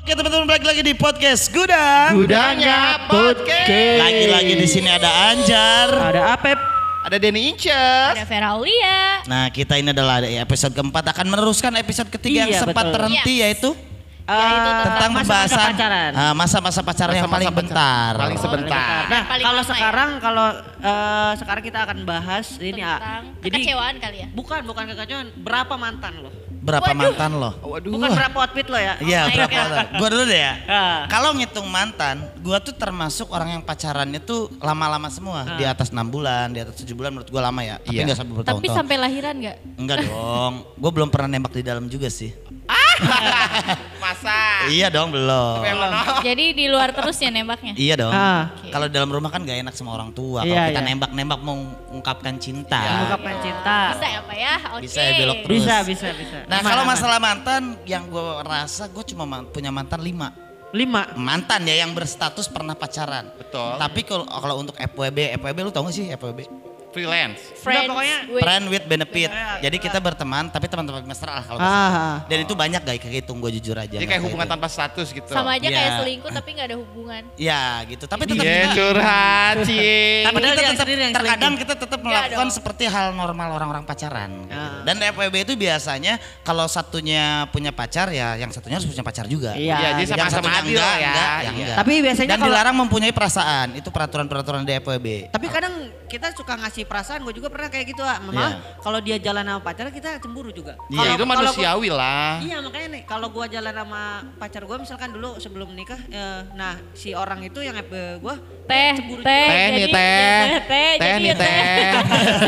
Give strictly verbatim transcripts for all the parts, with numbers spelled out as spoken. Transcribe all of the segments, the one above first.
Oke teman-teman, balik lagi di podcast Gudang. Gudangnya podcast. Lagi-lagi di sini ada Anjar, ada Apep, ada Denny Incer, ada Veraulia. Nah, kita ini adalah episode keempat akan meneruskan episode ketiga iya, yang sempat betul. terhenti yes. yaitu Yaitu tentang pembahasan masa-masa pacaran yang paling bentar. Paling sebentar. Nah, kalau sekarang kalau uh, sekarang kita akan bahas ini ya. Kekecewaan kali ya? Bukan, bukan kekecewaan. Berapa mantan lo? Berapa Waduh. mantan lo? Waduh. Bukan berapa outfit lo ya? Iya, oh berapa. Gua dulu deh ya. Kalau ngitung mantan, gua tuh termasuk orang yang pacarannya tuh lama-lama semua. Uh. Di atas enam bulan, di atas tujuh bulan menurut gua lama ya. Tapi enggak iya. sampai bertahun-tahun. Tapi sampai lahiran enggak? Enggak dong. Gua belum pernah nembak di dalam juga sih. Masa? Iya dong, belum. Jadi di luar terus ya nembaknya? Iya dong. Ah. Okay. Kalau dalam rumah kan gak enak sama orang tua. Kalau iya, kita nembak-nembak iya. mau ungkapkan cinta. Mengungkapkan iya. cinta. Bisa ya Pak ya? Okay. Bisa ya belok terus. Bisa, bisa, bisa. Nah kalau masalah mantan yang gue rasa gue cuma punya mantan lima. Lima mantan ya yang berstatus pernah pacaran. Betul. Tapi kalau kalau untuk F W B, F W B lu tau gak sih F W B? Freelance. Friends nah, pokoknya with, friend with benefit. Ya, jadi kita berteman tapi teman-teman mesra kalau ah, dan oh. itu banyak gak kayak gitu, gue jujur aja. Jadi kayak hubungan itu. tanpa status gitu. Sama aja yeah. kayak selingkuh tapi gak ada hubungan. Ya gitu. Tapi tetap yeah, kita curhat. Tapi kita tetap terkadang kita tetap melakukan ya, seperti hal normal orang-orang pacaran. Ah. Dan F W B itu biasanya kalau satunya punya pacar ya yang satunya harus punya pacar juga. Iya, ya, jadi sama-sama adil enggak, ya. Enggak, ya. Enggak. Tapi biasanya dan kalau dilarang mempunyai perasaan. Itu peraturan-peraturan di F W B. Tapi kadang kita suka ngasih perasaan, gue juga pernah kayak gitu ah. Memang yeah. kalau dia jalan sama pacar kita cemburu juga. Iya yeah, itu manusiawi gua, lah. Iya makanya nih kalau gue jalan sama pacar gue misalkan dulu sebelum menikah. Eh, nah si orang itu yang gue teh, cemburu teh, teh, nih, teh, teh, teh, nih, teh.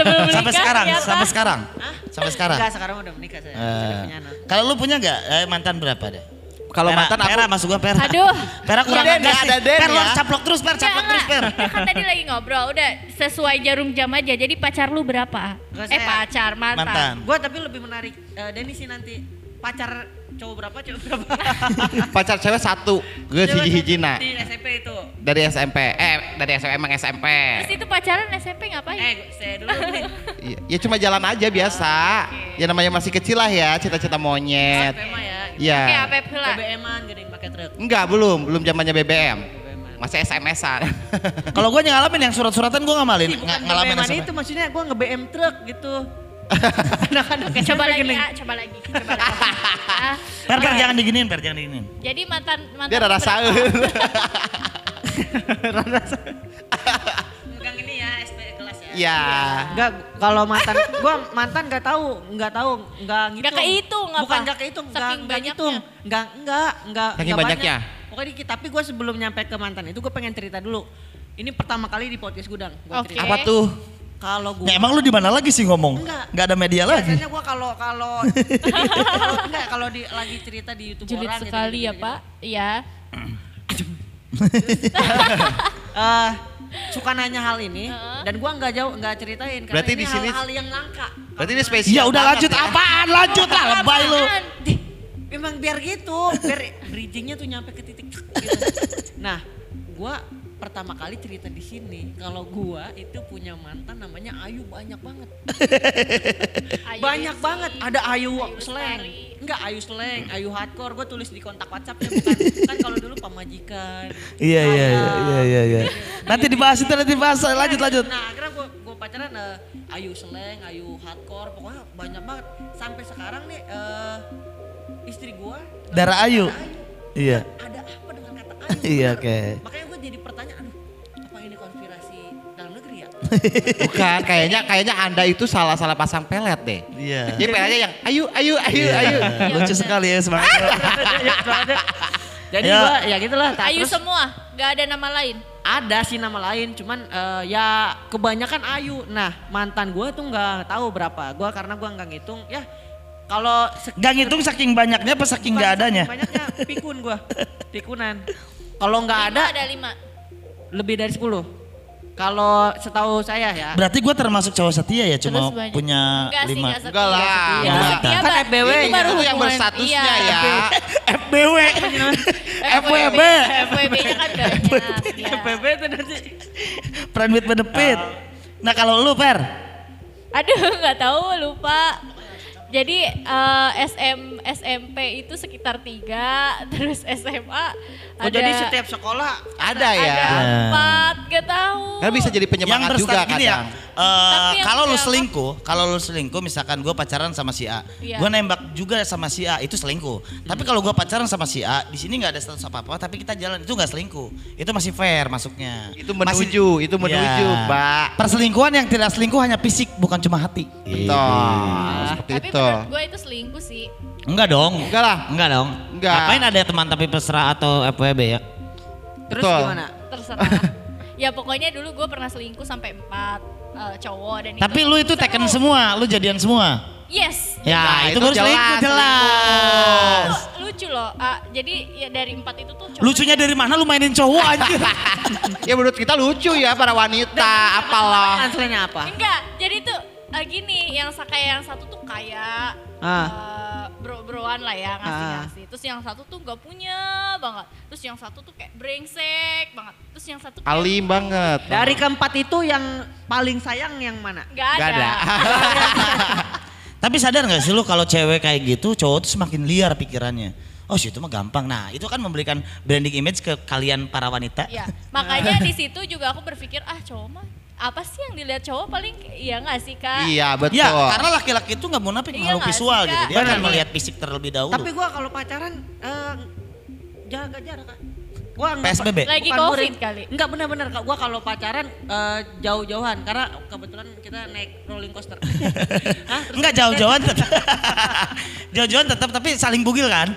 Sebelum menikah sampai sekarang, ternyata. sampai sekarang, Hah? sampai sekarang. Enggak, sekarang udah menikah saya. Uh, kalau lu punya nggak eh, mantan berapa deh? Kalau mantan aku Pera masuk gua Pera. Aduh. Pera kurang ya, enggak ada Den. Pera ya. caplok terus per, caplok terus per. Kita kan tadi lagi ngobrol, udah sesuai jarum jam aja. Jadi pacar lu berapa? Gak eh pacar mantan. mantan. Gua tapi lebih menarik uh, Denny sih nanti pacar cowok berapa, cowok berapa? Pacar cewek satu. Gue si hijina. Di S M P itu. Dari S M P. Eh dari S M P emang S M P. Terus itu pacaran S M P ngapain? Eh saya dulu. ya, ya cuma jalan aja biasa. Oh, okay. Ya namanya masih kecil lah ya, cita-cita monyet. Sampai mah ya. Iya. Pakai Apep lah. B B M-an Gading pakai truk. Enggak, belum, belum zamannya B B M. B B M-an. Masih S M S-an. Kalau gue ngalamin yang surat-suratan gue ngamalin, Nga, ngalamin S M S. Itu maksudnya gue nge-B M truk gitu. Anak-anak coba, lagi, ah, coba lagi, coba lagi. ah. Per, per, jangan diginiin, Per, jangan diginiin. Jadi mantan mantan dia rada saeun. Rada saeun. Pegang ini ya, S P kelas ya. Iya. Enggak, kalau mantan gua mantan enggak tahu, enggak tahu, enggak gitu. Enggak kehitung apa? Bukan enggak kehitung, enggak ngitung. Enggak, enggak, enggak banyak. Banyaknya. Pokoknya dikit, tapi gua sebelum nyampe ke mantan itu gua pengen cerita dulu. Ini pertama kali di podcast Gudang gua okay. cerita. Apa tuh? Kalau gue, nah, emang lu di mana lagi sih ngomong? Enggak, enggak ada media biasanya lagi. Biasanya gue kalau kalau enggak kalau di lagi cerita di YouTube Julid orang. Julid sekali gitu, ya gitu, Pak, iya. uh, suka nanya hal ini uh. dan gue nggak jauh nggak ceritain. Karena berarti ini di sini hal yang langka. Berarti ini spesial. Ya udah lanjut ya. apaan? Lanjut oh, lah, lebay lu. Emang biar gitu, biar bridgingnya tuh nyampe ke titik. Gitu. Nah, gue pertama kali cerita di sini kalau gua itu punya mantan namanya Ayu banyak banget. Ayu banyak sih. banget ada Ayu, Ayu Sleng. Enggak Ayu Sleng, Ayu Hardcore gua tulis di kontak WhatsAppnya bukan kan kalau dulu pemajikan. Iya iya iya iya iya. Nanti dibahas itu nanti dibahas lanjut lanjut. Nah, akhirnya gua gua pacaran uh, Ayu Sleng, Ayu Hardcore pokoknya banyak banget sampai sekarang nih uh, istri gua darah Ayu. Ayu. Iya. Ada apa dengan kata Ayu? Iya oke. Okay. Makanya gua jadi pertanyaan, aduh apa ini konspirasi dalam negeri ya? Bukan, kayaknya kayaknya Anda itu salah-salah pasang pelet deh. Iya. Jadi peletnya yang ayu, ayu, ayu, yeah. ayu. Yeah. Lucu sekali ya semangatnya. Jadi ya. Gua ya gitulah. Ayu terus, semua, gak ada nama lain? Ada sih nama lain, cuman uh, ya kebanyakan Ayu. Nah mantan gue tuh gak tahu berapa, gua karena gue gak ngitung ya. Kalau gak ngitung saking banyaknya apa saking gak adanya? Saking banyaknya, pikun gue, pikunan. Kalau nggak ada, ada lima. Lebih dari sepuluh. Kalau setahu saya ya. Berarti gue termasuk cowok setia ya, cuma punya enggak lima. Sih, enggak, enggak lah. Ya, setia, kan F B W itu baru yang berstatusnya iya, ya. F B W. F W B. F W B-nya kan banyak. F W B itu nanti. Friend with benefit. Nah kalau lu Per? Aduh nggak tahu lupa. Jadi uh, S M S M P itu sekitar tiga, terus S M A oh, ada. Jadi setiap sekolah ada ya? Ada empat, gak tahu. Karena bisa jadi penyemangat juga kadang. Ya, uh, kalau lu selingkuh, kalau lu selingkuh misalkan gue pacaran sama si A, ya. Gue nembak juga sama si A, itu selingkuh. Hmm. Tapi kalau gue pacaran sama si A, di sini nggak ada status apa-apa, tapi kita jalan itu nggak selingkuh. Itu masih fair masuknya. Itu menuju, masih, itu menuju, ya. Mbak. Perselingkuhan yang tidak selingkuh hanya fisik, bukan cuma hati. Betul. Nah, seperti tapi itu. Menurut gue itu selingkuh sih. Enggak dong. Enggak lah. Enggak dong. Enggak. Ngapain ada teman tapi peserta atau F W B ya? Terus betul. Gimana? Terserah. Ya pokoknya dulu gue pernah selingkuh sampai empat uh, cowok dan itu. Tapi lu itu taken semua, lu jadian semua? Yes. Ya itu, itu baru selingkuh jelas. Itu lucu loh, uh, jadi ya dari empat itu tuh cowok. Lucunya dari mana lu mainin cowok anjir? Ya menurut kita lucu ya para wanita, apalah. Aslinya apa? Enggak, jadi tuh. Uh, gini, yang kayak yang satu tuh kayak ah. uh, bro-broan lah ya ngasih-ngasih. Ah. Terus yang satu tuh gak punya banget. Terus yang satu tuh kayak brengsek banget. Terus yang satu kayak alim banget. Dari keempat itu yang paling sayang yang mana? Gak ada. Gak ada. Tapi sadar gak sih lu kalau cewek kayak gitu cowok tuh semakin liar pikirannya. Oh itu mah gampang. Nah itu kan memberikan branding image ke kalian para wanita. Ya, makanya di situ juga aku berpikir ah cowok mah apa sih yang dilihat cowok paling iya nggak sih Kak? Iya betul. Ya, karena laki-laki itu nggak mau nampik iya, makhluk visual sih, gitu. Dia akan melihat fisik terlebih dahulu. Tapi gue kalau pacaran eh, jaga jarak Kak. Gua P S B B? Lagi COVID kali. Enggak benar-benar Kak. Gue kalau pacaran eh, jauh-jauhan karena kebetulan kita naik rolling coaster. Hah? Enggak jauh-jauhan tetap. Jauh-jauhan tetap tapi saling bugil kan?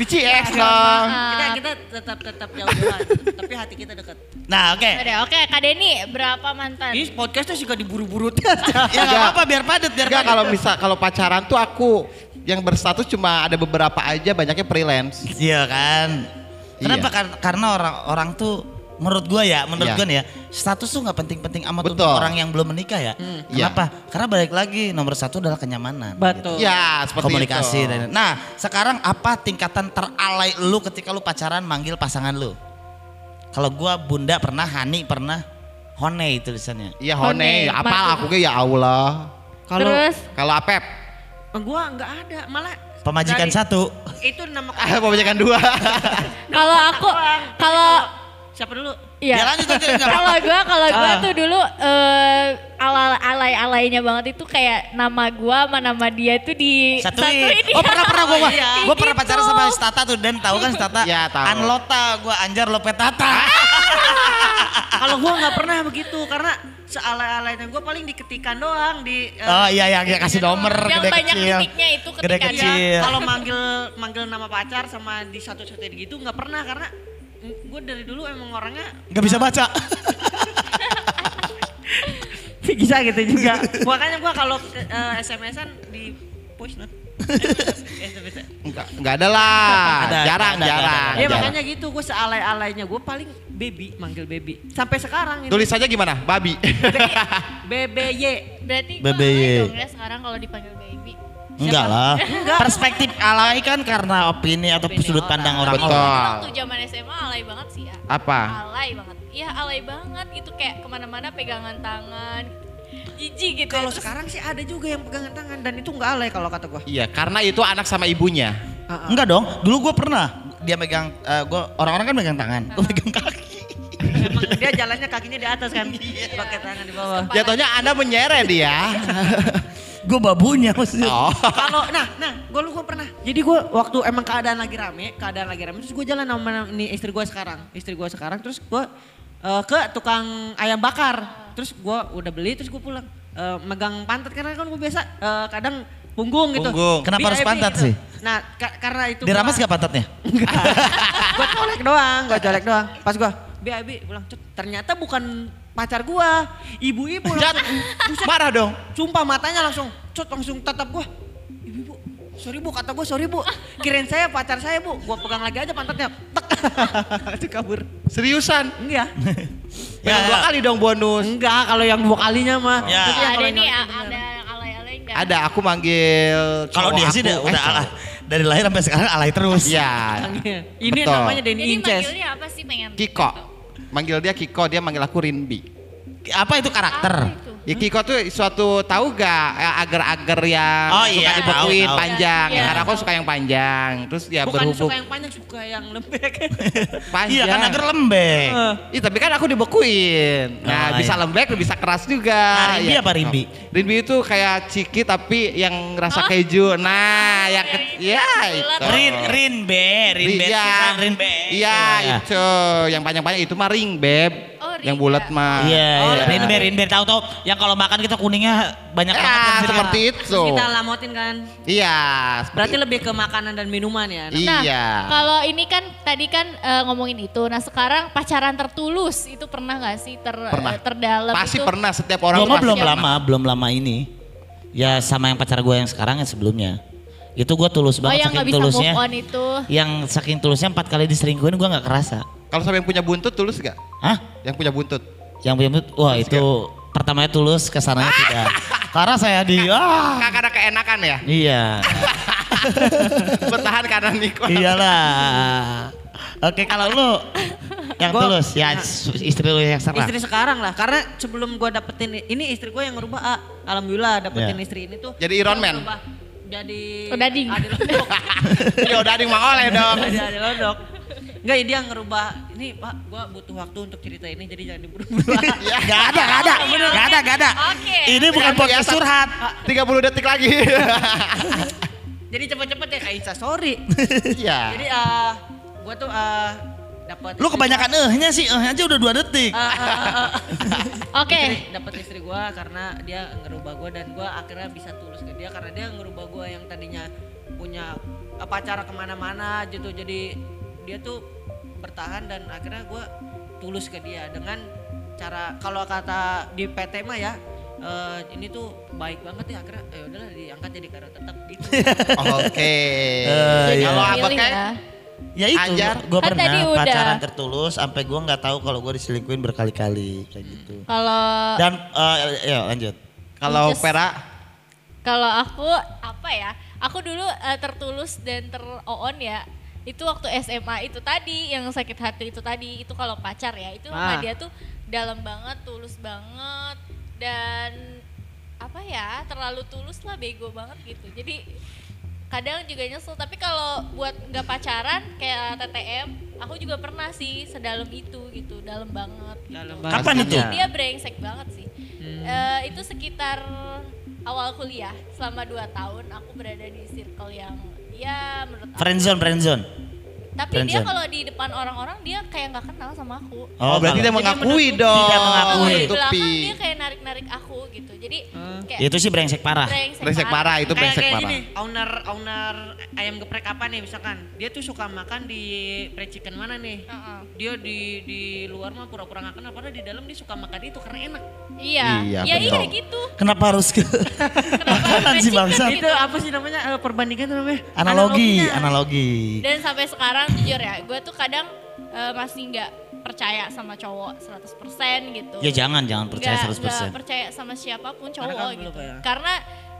V C X dong. Kita kita tetap tetap jauh-jauhan tapi hati kita dekat. Nah, oke. Okay. Oke, okay, Kak Denny, berapa mantan? Ini podcastnya juga diburu-buru. Ya enggak apa-apa biar padat, biar enggak kalau bisa kalau pacaran tuh aku yang berstatus cuma ada beberapa aja, banyaknya freelance. Iya kan? Kenapa? Iya. Karena orang-orang tuh menurut gue ya, menurut iya. gue ya status tuh gak penting-penting amat untuk orang yang belum menikah ya. Hmm. Kenapa? Iya. Karena balik lagi nomor satu adalah kenyamanan. Betul. Gitu. Ya seperti komunikasi itu. Dan, nah sekarang apa tingkatan teralai lu ketika lu pacaran manggil pasangan lu? Kalau gue Bunda pernah, Hani pernah, Honey tulisannya. Iya Honey, Honey. Apal aku kayak ya Allah. Kalau kalau Apep? Gue gak ada, malah pemajikan dari, satu itu nama ah, pemajikan dua. Kalau aku kalau siapa dulu ya, ya lanjut aja. Kalau gue kalau gue tuh dulu uh, alay alaynya banget itu kayak nama gue sama nama dia itu di satuin. Satuin oh pernah pernah gue oh, iya. gue pernah pacaran sama Stata tuh dan tahu kan Stata ya, tahu. Anlota gue Anjar Lopetata. Kalau gue nggak pernah begitu karena sealai-alainya gue paling diketikan doang di uh, oh iya yang dia kasih nomor yang gede banyak kecil. Titiknya itu gede kecil. Kalau manggil manggil nama pacar sama di satu-satuin gitu nggak pernah karena gue dari dulu emang orangnya nggak bisa baca. Bisa gitu juga. Makanya gue kalau uh, S M S-an di push not. Enggak, enggak ada lah, jarang-jarang. Ya makanya gitu, gue sealai-alainya gue paling baby, manggil baby. Sampai sekarang. Tulis aja gimana? Babi. B B Y. Berarti gue alay dong ya sekarang kalau dipanggil baby. Enggak lah, perspektif alay kan karena opini atau sudut pandang orang. Betul. Waktu zaman S M A alay banget sih ya. Apa? Alay banget, iya alay banget gitu kayak kemana-mana pegangan tangan. Jijik gitu. Kalau sekarang sih ada juga yang pegangan tangan dan itu nggak alay kalau kata gue. Iya, karena itu anak sama ibunya. Uh-uh. Enggak dong. Dulu gue pernah dia megang, uh, gue orang-orang kan megang tangan, uh-huh. Gue megang kaki. Emang dia jalannya kakinya di atas kan, yeah. Pakai tangan di bawah. Jatuhnya Anda menyeret dia. Gue babunya maksudnya. Oh. Kalau nah, nah, gue lu gue pernah. Jadi gue waktu emang keadaan lagi rame, keadaan lagi rame, terus gue jalan sama nih istri gue sekarang, istri gue sekarang, terus gue uh, ke tukang ayam bakar. Terus gue udah beli, terus gue pulang uh, megang pantat karena kan gue biasa uh, kadang punggung gitu. Punggung. Kenapa harus pantat gitu sih? Nah ka- karena itu. Diramas gak pantatnya? Enggak. Gue colek doang, gue colek doang. Pas gue B I B pulang, ternyata bukan pacar gue. Ibu-ibu langsung. Marah dong. Sumpah matanya langsung, cut langsung tatap gue. Ibu-ibu, sorry bu, kata gue sorry bu. Kirain saya pacar saya bu, gue pegang lagi aja pantatnya. Itu kabur. Seriusan? Iya. Ya, dua kali dong bonus. Enggak, kalau yang dua kalinya mah. Oh. Ya. Ada yang nih, ada yang alay-alay enggak? Ada, aku manggil kalau dia sih udah eh, alay. Dari lahir sampai sekarang alay terus. Iya. Ini betul. Namanya Denny Incer. Jadi manggilnya apa sih pengen? Kiko. Manggil dia Kiko, dia manggil aku Rinbi. Apa itu karakter? Apa itu? Iki kau tuh suatu tahu gak agar-agar yang oh, suka iya, dibekuin tahu, panjang. Iya, iya, karena aku suka yang panjang. Terus ya bukan berhubung. Bukan suka yang panjang, suka yang lembek. Panjang. Iya kan agar lembek. Uh. Iya tapi kan aku dibekuin. Nah oh, bisa iya. lembek, bisa keras juga. Nah, rimbi ya, apa rimbi? Oh. Rimbi itu kayak ciki tapi yang rasa oh? keju. Nah yang ke ya itu. Rin, rinbe, rinbe, rinbe. Iya itu. Yang panjang-panjang itu mah ring beb. Yang bulat mah. Iya, oh, iya. Rinber, rinber. Tahu-tahu yang kalau makan kita kuningnya banyak ya, banget kan. Seperti itu. Terus kita lamotin kan. Iya. Berarti itu lebih ke makanan dan minuman ya. Nah, iya. Kalau ini kan tadi kan uh, ngomongin itu. Nah sekarang pacaran tertulus itu pernah gak sih? Ter, pernah. Uh, terdalam pasti itu. Pernah setiap orang. Belum, belum lama, pernah. belum lama ini. Ya sama yang pacar gue yang sekarang yang sebelumnya. Itu gue tulus banget, oh, yang saking tulusnya. Itu. Yang saking tulusnya empat kali diselingkuhin gue gak kerasa. Kalau sampai yang punya buntut tulus gak? Hah? Yang punya buntut? Yang punya buntut, wah tulus itu gak? Pertamanya tulus, kesananya tidak. Karena saya di... Ah. Karena keenakan ya? Iya. Bertahan karena nikah. Iyalah. Oke kalau lu yang gua, tulus ya istri lu yang sekarang. Istri sekarang lah karena sebelum gue dapetin ini istri gue yang ngerubah A. Alhamdulillah dapetin yeah. istri ini tuh. Jadi Iron Man? Ngerubah. Jadi... Odading. Adi Lodok. Jadi Odading mah oleh dong. Jadi Adi Lodok. Enggak, dia ngerubah, ini Pak gue butuh waktu untuk cerita ini jadi jangan diburu-buru. ya, gak ada, gak ada, oh, gak ada, gak ada. Okay. Ini bukan podcast curhat. tiga puluh detik lagi. Jadi cepet-cepet ya kayak sorry. yeah. Jadi uh, gue tuh uh, dapat. Lu kebanyakan ehnya sih, eh aja udah dua detik. Uh, uh, uh, uh. Oke. Okay. Dapat istri gue karena dia ngerubah gue dan gue akhirnya bisa tulus ke dia karena dia ngerubah gue yang tadinya punya pacar kemana-mana gitu jadi dia tuh bertahan dan akhirnya gue tulus ke dia dengan cara kalau kata di P T mah ya uh, ini tuh baik banget ya akhirnya ya udahlah diangkat jadi karena tetap gitu. Oke. Kalau apa kayak ya itu gue pernah kan pacaran udah. tertulus sampai gue nggak tahu kalau gue diselingkuhin berkali-kali kayak gitu. Kalau dan uh, ya lanjut. Kalau Pera? Kalau aku apa ya? Aku dulu uh, tertulus dan teroon ya. Itu waktu S M A itu tadi, yang sakit hati itu tadi, itu kalau pacar ya, itu sama ah. dia tuh dalam banget, tulus banget, dan apa ya, terlalu tulus lah, bego banget gitu. Jadi kadang juga nyesel, tapi kalau buat nggak pacaran kayak T T M, aku juga pernah sih sedalam itu gitu, dalam banget. Dalam gitu. Kapan itu? Dia brengsek banget sih, hmm. uh, itu sekitar awal kuliah, selama dua tahun aku berada di circle yang ya menurut aku. Friendzone, friendzone. Tapi friend dia kalau di depan orang-orang dia kayak gak kenal sama aku. Oh berarti dia mengakui dong. Dia mengakui. Di belakang dia kayak narik-narik aku gitu. Jadi hmm. kayak. Itu sih brengsek parah. Brengsek, brengsek parah. parah itu brengsek kayak, kayak parah. Kayak gini, owner, owner ayam geprek apa nih misalkan. Dia tuh suka makan di fried chicken mana nih. Uh-uh. Dia di di luar mah pura-pura gak kenal. Padahal di dalam dia suka makan itu karena enak. Iya. Iya ya, iya gitu. Kenapa harus ke makanan sih bangsa. Itu apa sih namanya perbandingan tuh namanya. Analogi. Analogi. Dan sampai sekarang jujur ya, gue tuh kadang uh, masih nggak percaya sama cowok seratus persen gitu. Ya jangan, jangan percaya gak, seratus persen. Gak percaya sama siapapun cowok gitu. Ya. Karena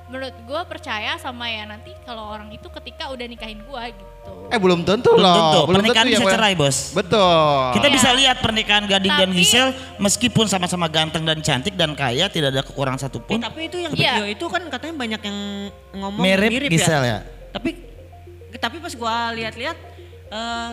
menurut gue percaya sama ya nanti kalau orang itu ketika udah nikahin gue gitu. Eh belum tentu belum loh. Tentu. Belum pernikahan tentu. Pernikahan bisa ya, cerai bos. Betul. Kita ya. bisa lihat pernikahan Gading tapi, dan Giselle meskipun sama-sama ganteng dan cantik dan kaya tidak ada kekurangan satupun. Eh, tapi itu yang video ya. itu kan katanya banyak yang ngomong mirip, mirip Giselle ya. ya. Tapi, tapi pas gue lihat-lihat Uh,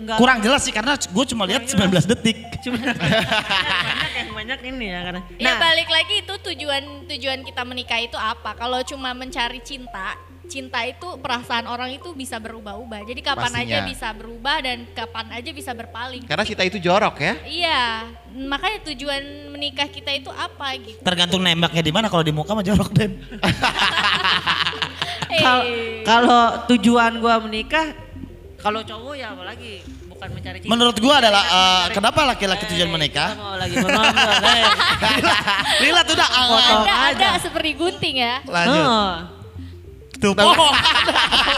enggak kurang enggak. jelas sih karena gue cuma lihat sembilan belas detik. Cuma banyak yang banyak ini ya karena. Nah, ya balik lagi itu tujuan tujuan kita menikah itu apa? Kalau cuma mencari cinta, cinta itu perasaan orang itu bisa berubah-ubah. Jadi kapan Pastinya. aja bisa berubah dan kapan aja bisa berpaling. Karena cinta itu jorok ya? Iya, makanya tujuan menikah kita itu apa gitu. Tergantung nembaknya di mana, kalau di muka mah jorok deh. Kalau tujuan gue menikah kalau cowok ya apalagi bukan mencari cinta. Menurut gua adalah uh, mencari... kenapa laki-laki tujuan menikah? Mau lagi Lila tuh udah ada, ada seperti gunting ya. Lanjut. Oh. Tuh bohong.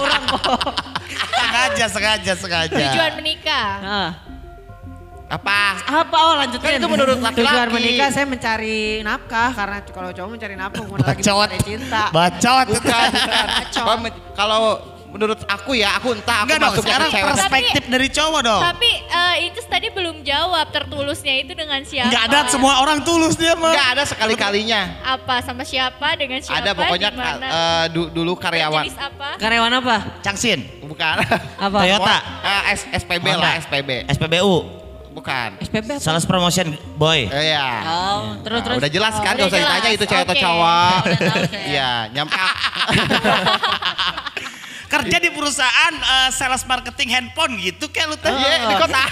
Orang bohong. Sengaja, sengaja, sengaja. Tujuan menikah. Nah. Apa? Apa oh lanjutin. Kan itu menurut laki-laki. Tujuan menikah saya mencari nafkah karena kalau cowok mencari nafkah bukan lagi mencari cinta. Bacot. Bukan. Kalau menurut aku ya, aku entah aku enggak masuk sekarang perspektif tapi, dari cowok dong. Tapi uh, Inces tadi belum jawab tertulusnya itu dengan siapa. Enggak ada, semua orang tulus dia mah. Enggak ada sekali-kalinya. Apa sama siapa dengan siapa? Ada pokoknya uh, du dulu karyawan. Apa? Karyawan apa? Cangsin. Bukan. Apa? Toyota. Uh, S P B Honda. Lah, S P B. S P B U. Bukan. S P B apa? Sales Promotion Boy. Iya. Yeah. Oh, terus nah, terus. Udah jelas kan, enggak oh, usah jelas. Ditanya itu cewek atau cowok. Iya, nyampe. Kerja di perusahaan uh, sales marketing handphone gitu kayak lu tadi oh. Ya, di kota.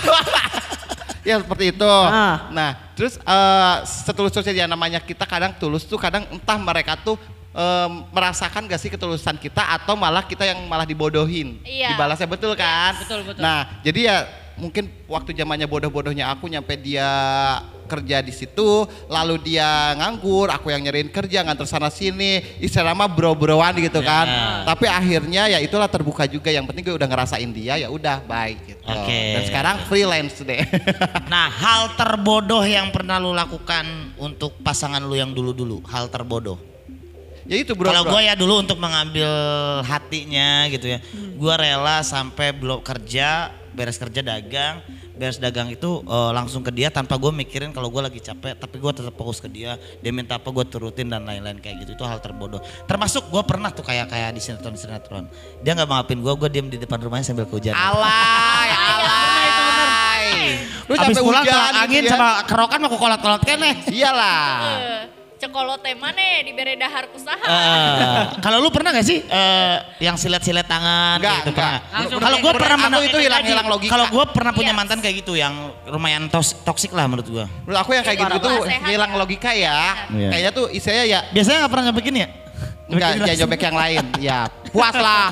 Ya seperti itu. Ah. Nah, terus uh, setulus-tulusnya ya namanya kita kadang tulus tuh kadang entah mereka tuh um, merasakan gak sih ketulusan kita atau malah kita yang malah dibodohin. Iya. Dibalasnya betul kan? Yes, betul, betul. Nah, jadi ya mungkin waktu zamannya bodoh-bodohnya aku nyampe dia kerja di situ, lalu dia nganggur, aku yang nyariin kerja, nganter sana sini, istilah mah bro-broan gitu kan. Yeah. Tapi akhirnya ya itulah terbuka juga, yang penting gue udah ngerasain dia ya udah baik gitu. Okay. Dan sekarang freelance deh. Nah, hal terbodoh yang pernah lu lakukan untuk pasangan lu yang dulu-dulu, hal terbodoh. Ya itu bro. Kalau gue ya dulu untuk mengambil hatinya gitu ya, gue rela sampai blok kerja, beres kerja dagang, beres dagang itu uh, langsung ke dia tanpa gue mikirin kalau gue lagi capek, tapi gue tetap fokus ke dia, dia minta apa gue turutin dan lain-lain kayak gitu. Itu hal terbodoh, termasuk gue pernah tuh kayak kayak di sinetron-sinetron dia nggak maafin gue, gue diem di depan rumahnya sambil kehujanan. Alay, alay. Lu sampai pulang tolak angin sama kerokan mau kukolot-kolot kan nih. Iyalah. Cekolot mana di beredahar usaha. Uh, kalau lu pernah gak sih uh, yang silet-silet tangan enggak, gitu enggak. Pernah? Kalau gue pernah menurut itu hilang-hilang logika. Kalau gue pernah punya yes. mantan kayak gitu yang lumayan tos, toksik lah menurut gue. Menurut aku yang kayak gitu tuh hilang ya. Logika ya. Yeah. Kayaknya tuh isinya ya. Biasanya gak pernah nyobekin ya? Enggak, ya nyobek yang lain. Ya puas lah.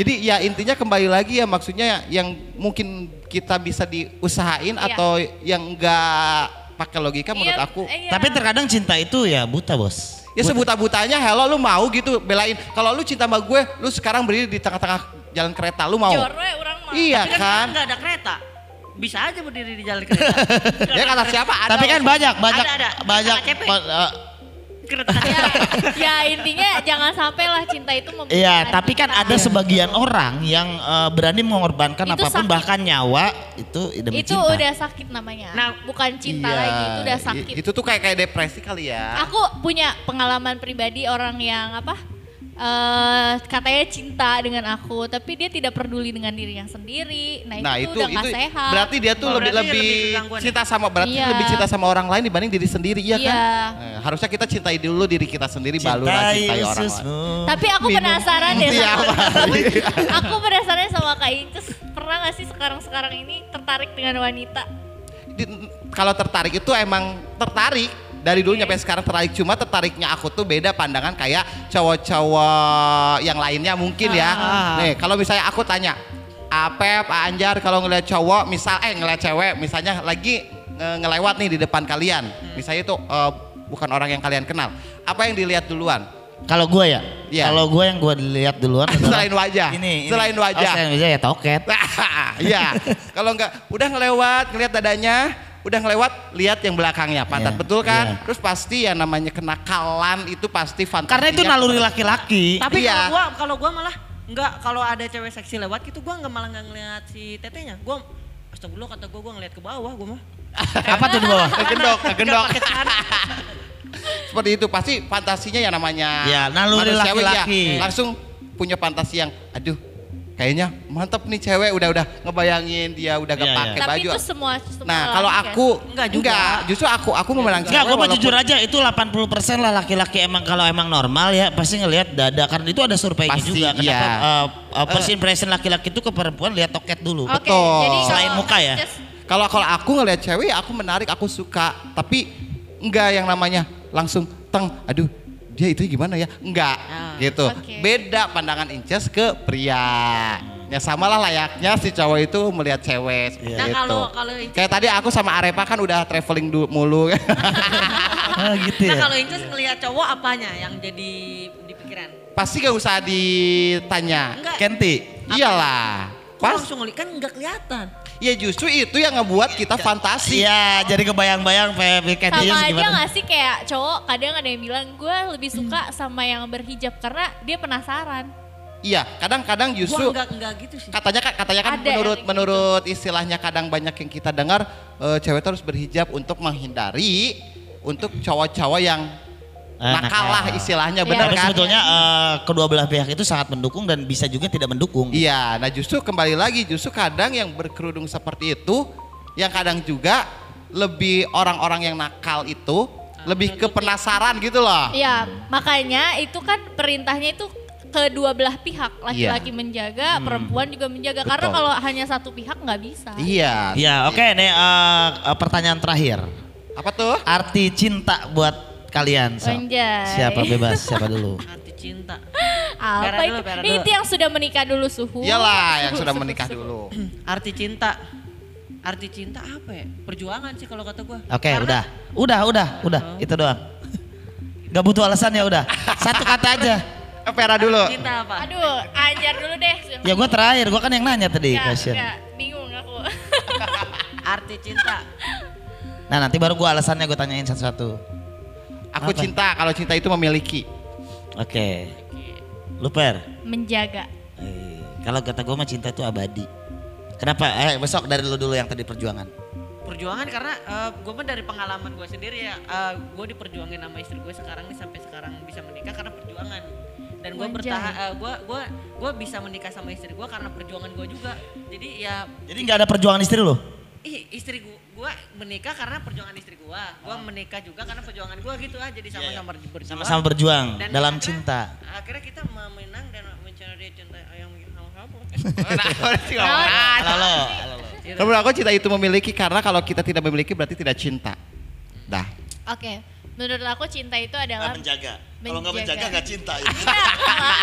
Jadi ya intinya kembali lagi ya, maksudnya yang mungkin kita bisa diusahain yeah. atau yang enggak pakai logika menurut iya, aku. Iya. Tapi terkadang cinta itu ya buta bos. Ya sebuta-butanya hello lu mau gitu belain. Kalau lu cinta sama gue, lu sekarang berdiri di tengah-tengah jalan kereta, lu mau? Jorwe, orang mau. Iya tapi kan? Gak ada kereta. Bisa aja berdiri di jalan kereta. Ya kata siapa? Ada tapi kan banyak, banyak, ada, ada. Banyak. Ya, ya intinya jangan sampailah cinta itu membuat. Iya, tapi kan ada sebagian orang yang uh, berani mengorbankan itu apapun sakit. Bahkan nyawa itu demi itu cinta. Itu udah sakit namanya. Nah, bukan cinta iya, lagi, itu udah sakit. Itu tuh kayak kayak depresi kali ya. Aku punya pengalaman pribadi orang yang apa? Uh, katanya cinta dengan aku, tapi dia tidak peduli dengan dirinya sendiri. Nah, nah itu, itu udah nggak sehat. Berarti dia tuh oh, lebih lebih, lebih cinta sama berarti iya. lebih cinta sama orang lain dibanding diri sendiri, ya iya. kan? Nah, harusnya kita cintai dulu diri kita sendiri, baru cintai orang lain. Tapi aku penasaran deh. Aku penasaran sama Kak Inces, pernah nggak sih sekarang-sekarang ini tertarik dengan wanita? Di, kalau tertarik itu emang tertarik. Dari dulu nyampe sekarang tertarik, cuma tertariknya aku tuh beda pandangan kayak cowok-cowok yang lainnya mungkin ya. Ah. Nih kalau misalnya aku tanya, Apep, Anjar kalau ngeliat cowok misal, eh ngeliat cewek misalnya lagi ngelewat nih di depan kalian. Misalnya itu uh, bukan orang yang kalian kenal. Apa yang dilihat duluan? Kalau gue ya? Yeah. Kalau gue yang gue dilihat duluan adalah selain wajah. Ini, ini. Selain wajah. Oh, selain wajah ya toket. Iya. Kalau enggak, udah ngelewat, ngeliat dadanya. Udah ngelewat, lihat yang belakangnya, pantat yeah, betul kan? Yeah. Terus pasti ya namanya kenakalan itu pasti fantasinya. Karena itu naluri laki-laki. Tapi iya. kalau gua kalau gua malah enggak, kalau ada cewek seksi lewat gitu gua enggak malah enggak ngelihat si tetenya. Gua astagfirullah kata gua gua ngelihat ke bawah gua mah. Apa tuh di bawah? Kegendok, kegendok. Seperti itu pasti fantasinya ya namanya. Iya, naluri laki-laki. Ya, langsung punya fantasi yang aduh kayaknya mantap nih cewek, udah-udah ngebayangin dia udah gak pakai iya, iya. baju. Tapi itu semua, semua nah kalau aku, enggak juga. Enggak, justru aku, aku memenang cewek. Enggak, gue mau jujur aja itu delapan puluh persen lah laki-laki emang kalau emang normal ya pasti ngelihat dada. Karena itu ada surveinya juga. Kenapa iya. uh, uh, first impression laki-laki itu ke perempuan lihat toket dulu. Okay, betul. Jadi selain muka ya. Kalau kalau aku ngelihat cewek aku menarik, aku suka. Tapi enggak yang namanya langsung teng, aduh. Dia itu gimana ya? Enggak ah, gitu. Okay. Beda pandangan Inces ke pria. Ya sama lah layaknya si cowok itu melihat cewek. Nah, gitu. Kalau, kalau Inces kayak tadi aku sama Arepa kan udah traveling mulu. Ah, gitu ya? Nah kalau Inces melihat cowok apanya yang jadi di pikiran? Pasti gak usah ditanya. Enggak. Kenti. Apa? Iyalah. Pas. Langsung ngeliat kan enggak kelihatan. Ya justru itu yang ngebuat kita fantasi. Iya, jadi kebayang-bayang kayak sama aja gimana. Gak sih kayak cowok kadang ada yang bilang gue lebih suka sama yang berhijab karena dia penasaran. Iya, kadang-kadang justru enggak, enggak gitu sih. Katanya katanya kan Ade, menurut menurut gitu. Istilahnya kadang banyak yang kita dengar e, cewek harus berhijab untuk menghindari untuk cowok-cowok yang eh, nakal lah istilahnya, ya, benar kan? Sebetulnya e, kedua belah pihak itu sangat mendukung dan bisa juga tidak mendukung. Iya, nah justru kembali lagi justru kadang yang berkerudung seperti itu yang kadang juga lebih orang-orang yang nakal itu nah, lebih ke penasaran gitu loh. Iya, makanya itu kan perintahnya itu kedua belah pihak, laki-laki yeah. menjaga, hmm. perempuan juga menjaga. Betul. Karena kalau hanya satu pihak nggak bisa. Iya. Iya, oke okay, nih uh, pertanyaan terakhir. Apa tuh? Arti cinta buat kalian. So. Siapa bebas, siapa dulu? Arti cinta. Apa itu? Dulu, dulu. Itu yang sudah menikah dulu suhu. Iyalah, yang suhu, sudah suhu, menikah suhu. dulu. Arti cinta. Arti cinta apa ya? Perjuangan sih kalau kata gue. Oke, okay, udah. Udah, udah, udah. Oh. Itu doang. Gak butuh alasan ya udah. Satu kata aja. Vera dulu. Cinta apa? Aduh, Anjar dulu deh. Ya gue terakhir, gue kan yang nanya tadi. Enggak, enggak. Bingung aku. Arti cinta. Nah nanti baru gue alasannya gue tanyain satu-satu. Aku apa? Cinta, kalau cinta itu memiliki. Oke. Okay. Luper? Menjaga. Eh, kalau kata gue mah cinta itu abadi. Kenapa? Eh besok dari lu dulu yang tadi perjuangan. Perjuangan karena uh, gue mah dari pengalaman gue sendiri ya. Uh, gue diperjuangin sama istri gue sekarang nih sampai sekarang bisa menikah karena perjuangan. Dan gue bertahan, uh, gue gue gue bisa menikah sama istri gue karena perjuangan gue juga. Jadi ya. Jadi nggak ada perjuangan istri lo? Ih, istri gue gue menikah karena perjuangan istri gue. Gue menikah juga karena perjuangan gue gitu ah. Jadi sama-sama yeah. berjuang. Sama-sama berjuang dan dalam akhirnya, cinta. Akhirnya kita memenang dan mencari cinta yang sama-sama. Halo. Menurut aku cinta itu memiliki karena kalau kita tidak memiliki berarti tidak cinta. Dah. Oke. Okay. Menurut aku cinta itu adalah menjaga. menjaga. Kalau nggak menjaga nggak cinta. Ya.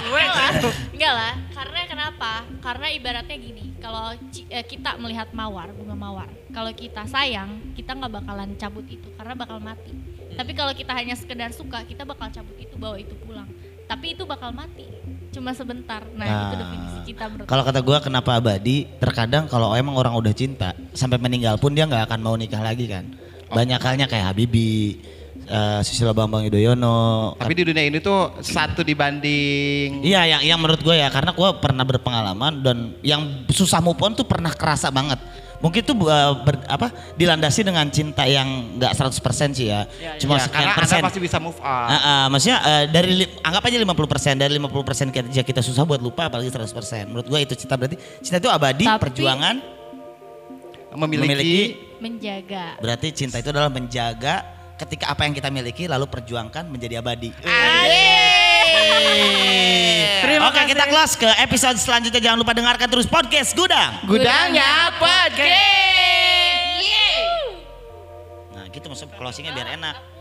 Enggak lah, enggak lah. Karena kenapa? Karena ibaratnya gini, kalau kita melihat mawar, bunga mawar, kalau kita sayang, kita nggak bakalan cabut itu karena bakal mati. Tapi kalau kita hanya sekedar suka, kita bakal cabut itu, bawa itu pulang. Tapi itu bakal mati, cuma sebentar. Nah, nah itu definisi cinta menurut aku. Kalau kata gue kenapa abadi? Terkadang kalau emang orang udah cinta, sampai meninggal pun dia nggak akan mau nikah lagi kan. Banyak halnya kayak Habibi. Uh, Susilo Bambang Yudhoyono. Tapi di dunia ini tuh satu dibanding. Iya, yang, yang menurut gue ya, karena gue pernah berpengalaman dan yang susah move on tuh pernah kerasa banget. Mungkin tuh uh, ber, apa dilandasi dengan cinta yang nggak seratus persen sih ya. ya Cuma ya, sekian persen. Karena pasti bisa move on. Uh, uh, maksudnya uh, dari anggap aja lima puluh persen, dari lima puluh persen kerja kita susah buat lupa apalagi seratus persen. Menurut gue itu cinta berarti cinta itu abadi. Tapi, perjuangan memiliki, memiliki menjaga. Berarti cinta itu adalah menjaga ketika apa yang kita miliki lalu perjuangkan menjadi abadi. Terima Oke kasih. Kita close ke episode selanjutnya, jangan lupa dengarkan terus podcast Gudang. Gudangnya podcast. Nah gitu maksud closingnya biar enak.